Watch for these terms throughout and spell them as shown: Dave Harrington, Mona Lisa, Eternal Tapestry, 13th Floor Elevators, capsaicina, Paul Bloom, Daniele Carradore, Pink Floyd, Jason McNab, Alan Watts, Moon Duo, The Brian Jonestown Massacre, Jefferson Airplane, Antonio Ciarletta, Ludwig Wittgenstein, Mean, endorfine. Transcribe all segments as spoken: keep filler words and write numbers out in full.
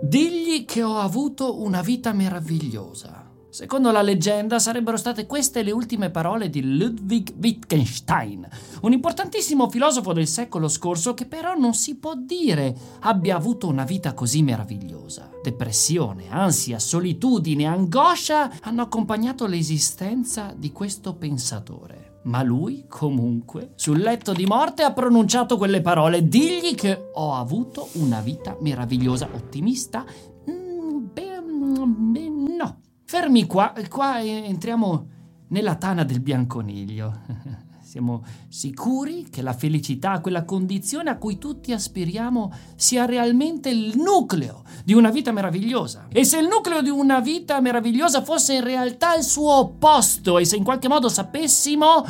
Digli che ho avuto una vita meravigliosa. Secondo la leggenda sarebbero state queste le ultime parole di Ludwig Wittgenstein, un importantissimo filosofo del secolo scorso che però non si può dire abbia avuto una vita così meravigliosa. Depressione, ansia, solitudine, angoscia hanno accompagnato l'esistenza di questo pensatore. Ma lui, comunque, sul letto di morte ha pronunciato quelle parole: digli che ho avuto una vita meravigliosa. Ottimista? Mm, beh, beh, no. Fermi qua, qua entriamo nella tana del bianconiglio. Siamo sicuri che la felicità, quella condizione a cui tutti aspiriamo, sia realmente il nucleo di una vita meravigliosa? E se il nucleo di una vita meravigliosa fosse in realtà il suo opposto, e se in qualche modo sapessimo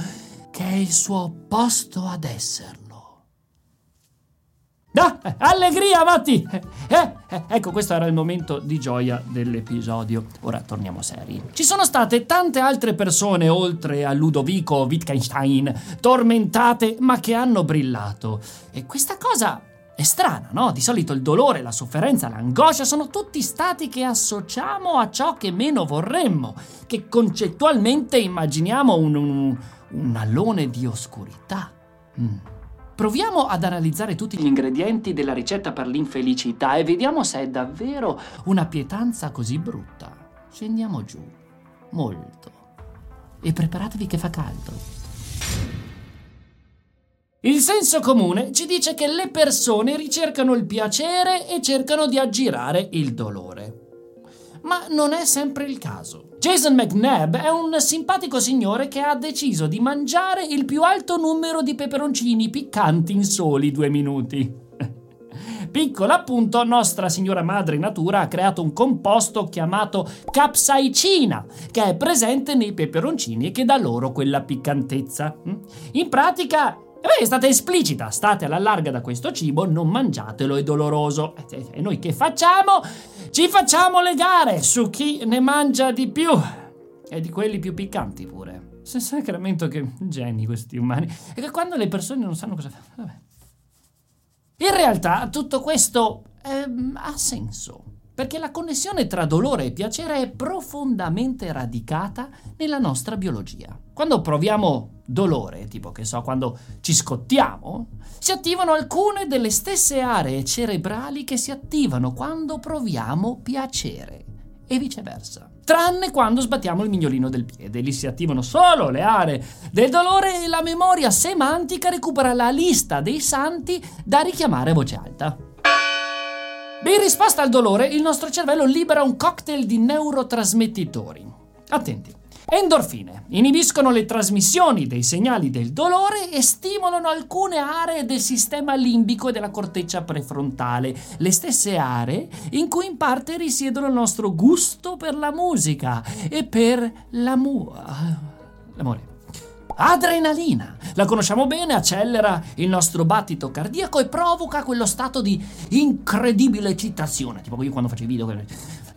che è il suo opposto ad esserlo? Ah, allegria, Matti! Eh, eh, ecco, questo era il momento di gioia dell'episodio. Ora torniamo seri. Ci sono state tante altre persone, oltre a Ludovico Wittgenstein, tormentate, ma che hanno brillato. E questa cosa è strana, no? Di solito il dolore, la sofferenza, l'angoscia sono tutti stati che associamo a ciò che meno vorremmo, che concettualmente immaginiamo un, un, un allone di oscurità. Mm. Proviamo ad analizzare tutti gli ingredienti della ricetta per l'infelicità e vediamo se è davvero una pietanza così brutta. Scendiamo giù, molto, e preparatevi che fa caldo. Il senso comune ci dice che le persone ricercano il piacere e cercano di aggirare il dolore. Ma non è sempre il caso. Jason McNab è un simpatico signore che ha deciso di mangiare il più alto numero di peperoncini piccanti in soli due minuti. Piccolo appunto, nostra signora madre natura ha creato un composto chiamato capsaicina, che è presente nei peperoncini e che dà loro quella piccantezza. In pratica... Beh, è stata esplicita, state alla larga da questo cibo, non mangiatelo, è doloroso. E noi che facciamo? Ci facciamo le gare su chi ne mangia di più. E di quelli più piccanti pure. Sacramento, che geni questi umani. E che quando le persone non sanno cosa fare, vabbè. In realtà tutto questo eh, ha senso, perché la connessione tra dolore e piacere è profondamente radicata nella nostra biologia. Quando proviamo dolore, tipo che so, quando ci scottiamo, si attivano alcune delle stesse aree cerebrali che si attivano quando proviamo piacere e viceversa. Tranne quando sbattiamo il mignolino del piede, lì si attivano solo le aree del dolore e la memoria semantica recupera la lista dei santi da richiamare a voce alta. In risposta al dolore, il nostro cervello libera un cocktail di neurotrasmettitori. Attenti. Endorfine inibiscono le trasmissioni dei segnali del dolore e stimolano alcune aree del sistema limbico e della corteccia prefrontale, le stesse aree in cui in parte risiedono il nostro gusto per la musica e per l'amore. L'amore. Adrenalina, la conosciamo bene, accelera il nostro battito cardiaco e provoca quello stato di incredibile eccitazione, tipo io quando faccio i video.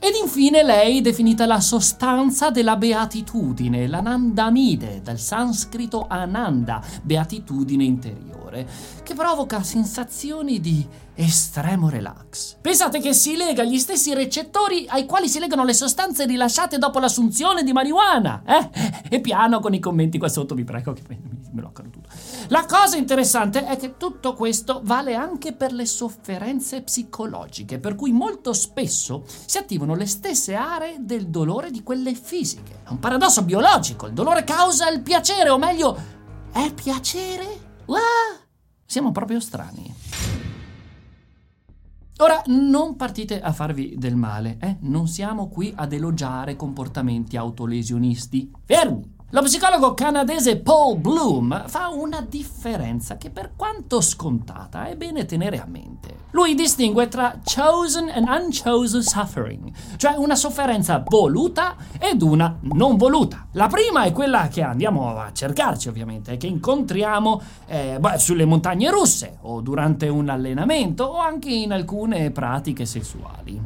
Ed infine lei, definita la sostanza della beatitudine, l'anandamide, dal sanscrito ananda, beatitudine interiore, che provoca sensazioni di estremo relax. Pensate che si lega agli stessi recettori ai quali si legano le sostanze rilasciate dopo l'assunzione di marijuana, eh? E piano con i commenti qua sotto, vi prego, che me lo accano tutto. La cosa interessante è che tutto questo vale anche per le sofferenze psicologiche, per cui molto spesso si attivano le stesse aree del dolore di quelle fisiche. È un paradosso biologico, il dolore causa il piacere, o meglio, è piacere? Ah, siamo proprio strani. Ora, non partite a farvi del male, eh? Non siamo qui ad elogiare comportamenti autolesionisti. Fermi! Lo psicologo canadese Paul Bloom fa una differenza che, per quanto scontata, è bene tenere a mente. Lui distingue tra chosen and unchosen suffering, cioè una sofferenza voluta ed una non voluta. La prima è quella che andiamo a cercarci, ovviamente, che incontriamo eh, beh, sulle montagne russe o durante un allenamento o anche in alcune pratiche sessuali.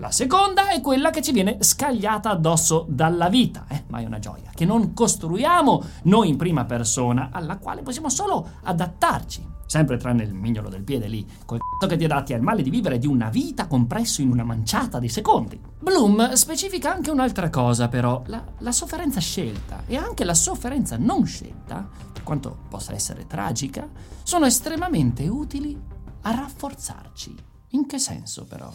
La seconda è quella che ci viene scagliata addosso dalla vita, eh? ma è una gioia, che non costruiamo noi in prima persona, alla quale possiamo solo adattarci. Sempre tranne il mignolo del piede lì, col c***o che ti adatti al male di vivere di una vita compresso in una manciata di secondi. Bloom specifica anche un'altra cosa però, la, la sofferenza scelta e anche la sofferenza non scelta, per quanto possa essere tragica, sono estremamente utili a rafforzarci. In che senso però?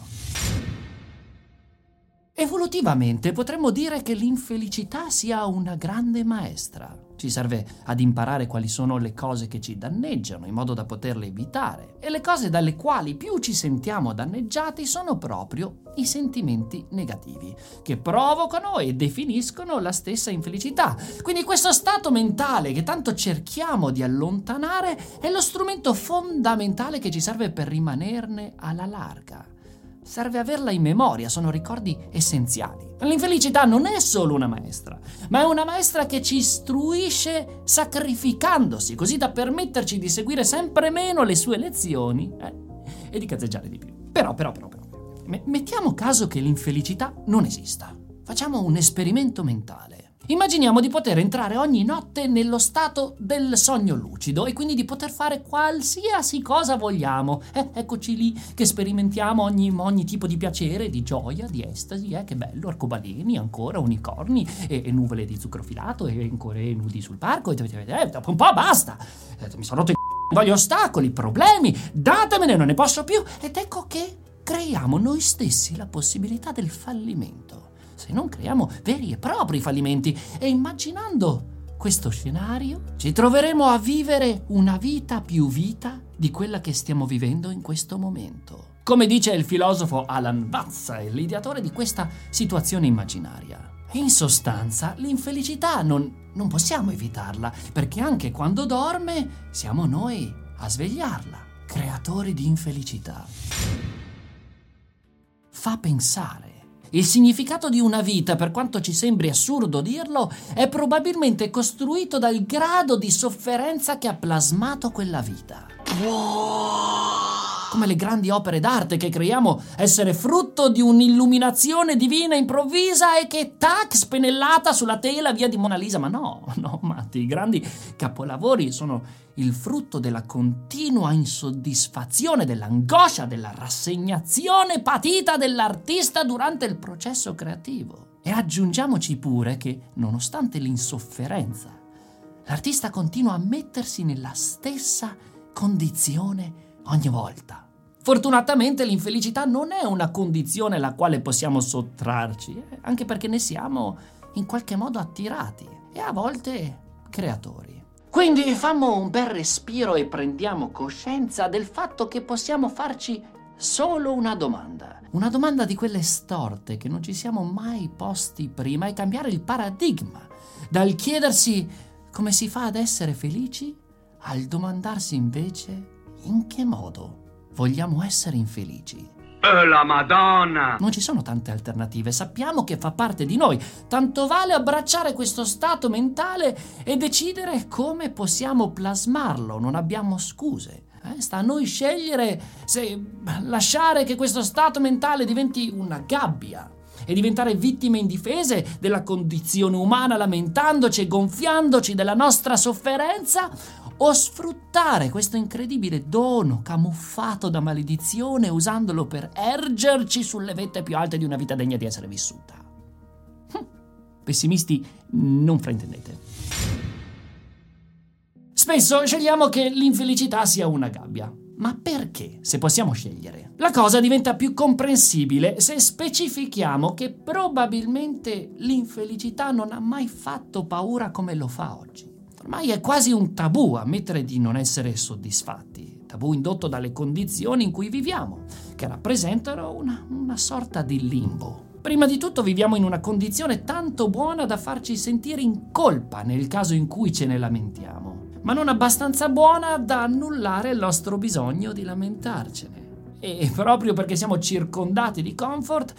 Evolutivamente potremmo dire che l'infelicità sia una grande maestra. Ci serve ad imparare quali sono le cose che ci danneggiano in modo da poterle evitare, e le cose dalle quali più ci sentiamo danneggiati sono proprio i sentimenti negativi che provocano e definiscono la stessa infelicità. Quindi questo stato mentale che tanto cerchiamo di allontanare è lo strumento fondamentale che ci serve per rimanerne alla larga. Serve averla in memoria, sono ricordi essenziali. L'infelicità non è solo una maestra, ma è una maestra che ci istruisce sacrificandosi, così da permetterci di seguire sempre meno le sue lezioni eh, e di cazzeggiare di più. Però, però, però, però, mettiamo caso che l'infelicità non esista. Facciamo un esperimento mentale. Immaginiamo di poter entrare ogni notte nello stato del sogno lucido e quindi di poter fare qualsiasi cosa vogliamo. Eh, eccoci lì che sperimentiamo ogni, ogni tipo di piacere, di gioia, di estasi, eh, che bello, arcobaleni, ancora unicorni e, e nuvole di zucchero filato e ancora nudi sul parco. E eh, dopo un po' basta, eh, mi sono rotto i c***o, voglio ostacoli, problemi, datemene, non ne posso più. Ed ecco che creiamo noi stessi la possibilità del fallimento. Se non creiamo veri e propri fallimenti, e immaginando questo scenario ci troveremo a vivere una vita più vita di quella che stiamo vivendo in questo momento. Come dice il filosofo Alan Watts, l'ideatore di questa situazione immaginaria. In sostanza, l'infelicità non, non possiamo evitarla, perché anche quando dorme siamo noi a svegliarla, creatori di infelicità. Fa pensare. Il significato di una vita, per quanto ci sembri assurdo dirlo, è probabilmente costruito dal grado di sofferenza che ha plasmato quella vita. Come le grandi opere d'arte che creiamo essere frutto di un'illuminazione divina improvvisa e che, tac, spennellata sulla tela via di Mona Lisa. Ma no, no, Matti, i grandi capolavori sono il frutto della continua insoddisfazione, dell'angoscia, della rassegnazione patita dell'artista durante il processo creativo. E aggiungiamoci pure che, nonostante l'insofferenza, l'artista continua a mettersi nella stessa condizione ogni volta. Fortunatamente l'infelicità non è una condizione alla quale possiamo sottrarci, eh? anche perché ne siamo in qualche modo attirati e a volte creatori. Quindi fammo un bel respiro e prendiamo coscienza del fatto che possiamo farci solo una domanda. Una domanda di quelle storte che non ci siamo mai posti prima, e cambiare il paradigma dal chiedersi come si fa ad essere felici al domandarsi invece: in che modo vogliamo essere infelici? E la Madonna! Non ci sono tante alternative, sappiamo che fa parte di noi. Tanto vale abbracciare questo stato mentale e decidere come possiamo plasmarlo, non abbiamo scuse. Eh, sta a noi scegliere se lasciare che questo stato mentale diventi una gabbia e diventare vittime indifese della condizione umana, lamentandoci e gonfiandoci della nostra sofferenza, o sfruttare questo incredibile dono camuffato da maledizione usandolo per ergerci sulle vette più alte di una vita degna di essere vissuta. Hm. Pessimisti, non fraintendete. Spesso scegliamo che l'infelicità sia una gabbia. Ma perché, se possiamo scegliere? La cosa diventa più comprensibile se specifichiamo che probabilmente l'infelicità non ha mai fatto paura come lo fa oggi. Ormai è quasi un tabù ammettere di non essere soddisfatti, tabù indotto dalle condizioni in cui viviamo, che rappresentano una, una sorta di limbo. Prima di tutto viviamo in una condizione tanto buona da farci sentire in colpa nel caso in cui ce ne lamentiamo, ma non abbastanza buona da annullare il nostro bisogno di lamentarcene. E proprio perché siamo circondati di comfort,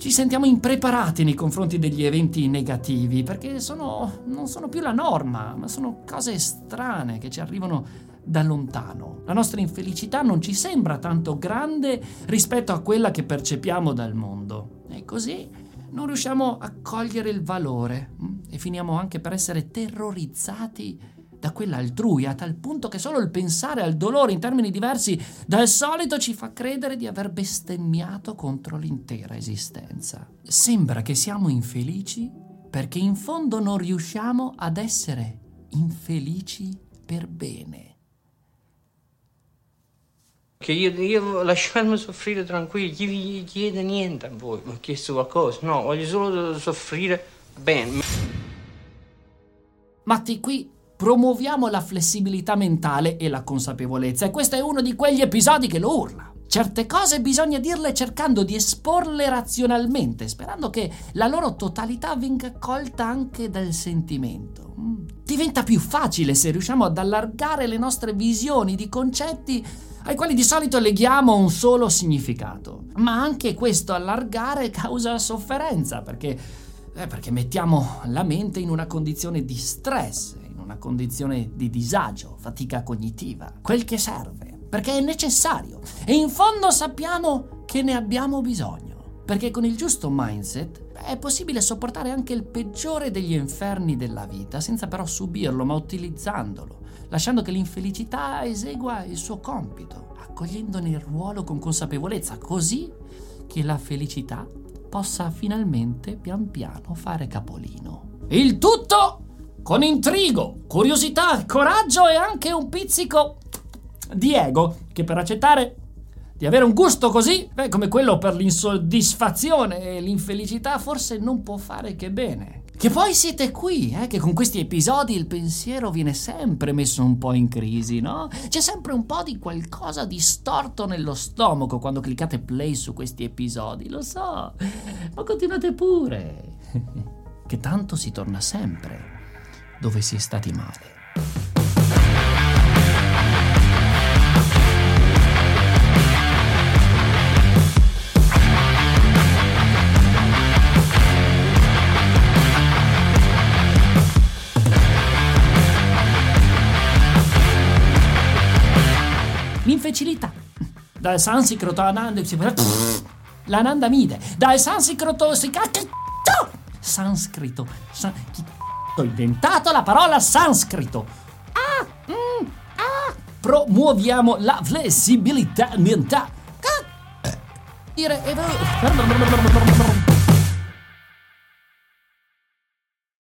ci sentiamo impreparati nei confronti degli eventi negativi, perché sono, non sono più la norma, ma sono cose strane che ci arrivano da lontano. La nostra infelicità non ci sembra tanto grande rispetto a quella che percepiamo dal mondo. E così non riusciamo a cogliere il valore e finiamo anche per essere terrorizzati da quella altrui, a tal punto che solo il pensare al dolore in termini diversi dal solito ci fa credere di aver bestemmiato contro l'intera esistenza. Sembra che siamo infelici perché in fondo non riusciamo ad essere infelici per bene. Che io, io lasciarmi soffrire tranquillo, chi vi chiede niente a voi, mi ho chiesto qualcosa, no, voglio solo soffrire bene. Matti, qui promuoviamo la flessibilità mentale e la consapevolezza, e questo è uno di quegli episodi che lo urla. Certe cose bisogna dirle cercando di esporle razionalmente, sperando che la loro totalità venga colta anche dal sentimento. Diventa più facile se riusciamo ad allargare le nostre visioni di concetti ai quali di solito leghiamo un solo significato. Ma anche questo allargare causa sofferenza, perché, eh, perché mettiamo la mente in una condizione di stress, una condizione di disagio, fatica cognitiva, quel che serve, perché è necessario e in fondo sappiamo che ne abbiamo bisogno, perché con il giusto mindset è possibile sopportare anche il peggiore degli inferni della vita, senza però subirlo, ma utilizzandolo, lasciando che l'infelicità esegua il suo compito, accogliendone il ruolo con consapevolezza, così che la felicità possa finalmente pian piano fare capolino. Il tutto con intrigo, curiosità, coraggio e anche un pizzico di ego, che per accettare di avere un gusto così, beh, come quello per l'insoddisfazione e l'infelicità, forse non può fare che bene. Che poi siete qui, eh, che con questi episodi il pensiero viene sempre messo un po' in crisi, no? C'è sempre un po' di qualcosa di storto nello stomaco quando cliccate play su questi episodi, lo so, ma continuate pure, che tanto si torna sempre dove si è stati male. L'infelicità dal sanscrito l'anandamide, dal sanscrito si cacca sanscrito sanscrito ho inventato la parola sanscrito. Ah, mm, ah. Promuoviamo la flessibilità mentale. Ah. Dire.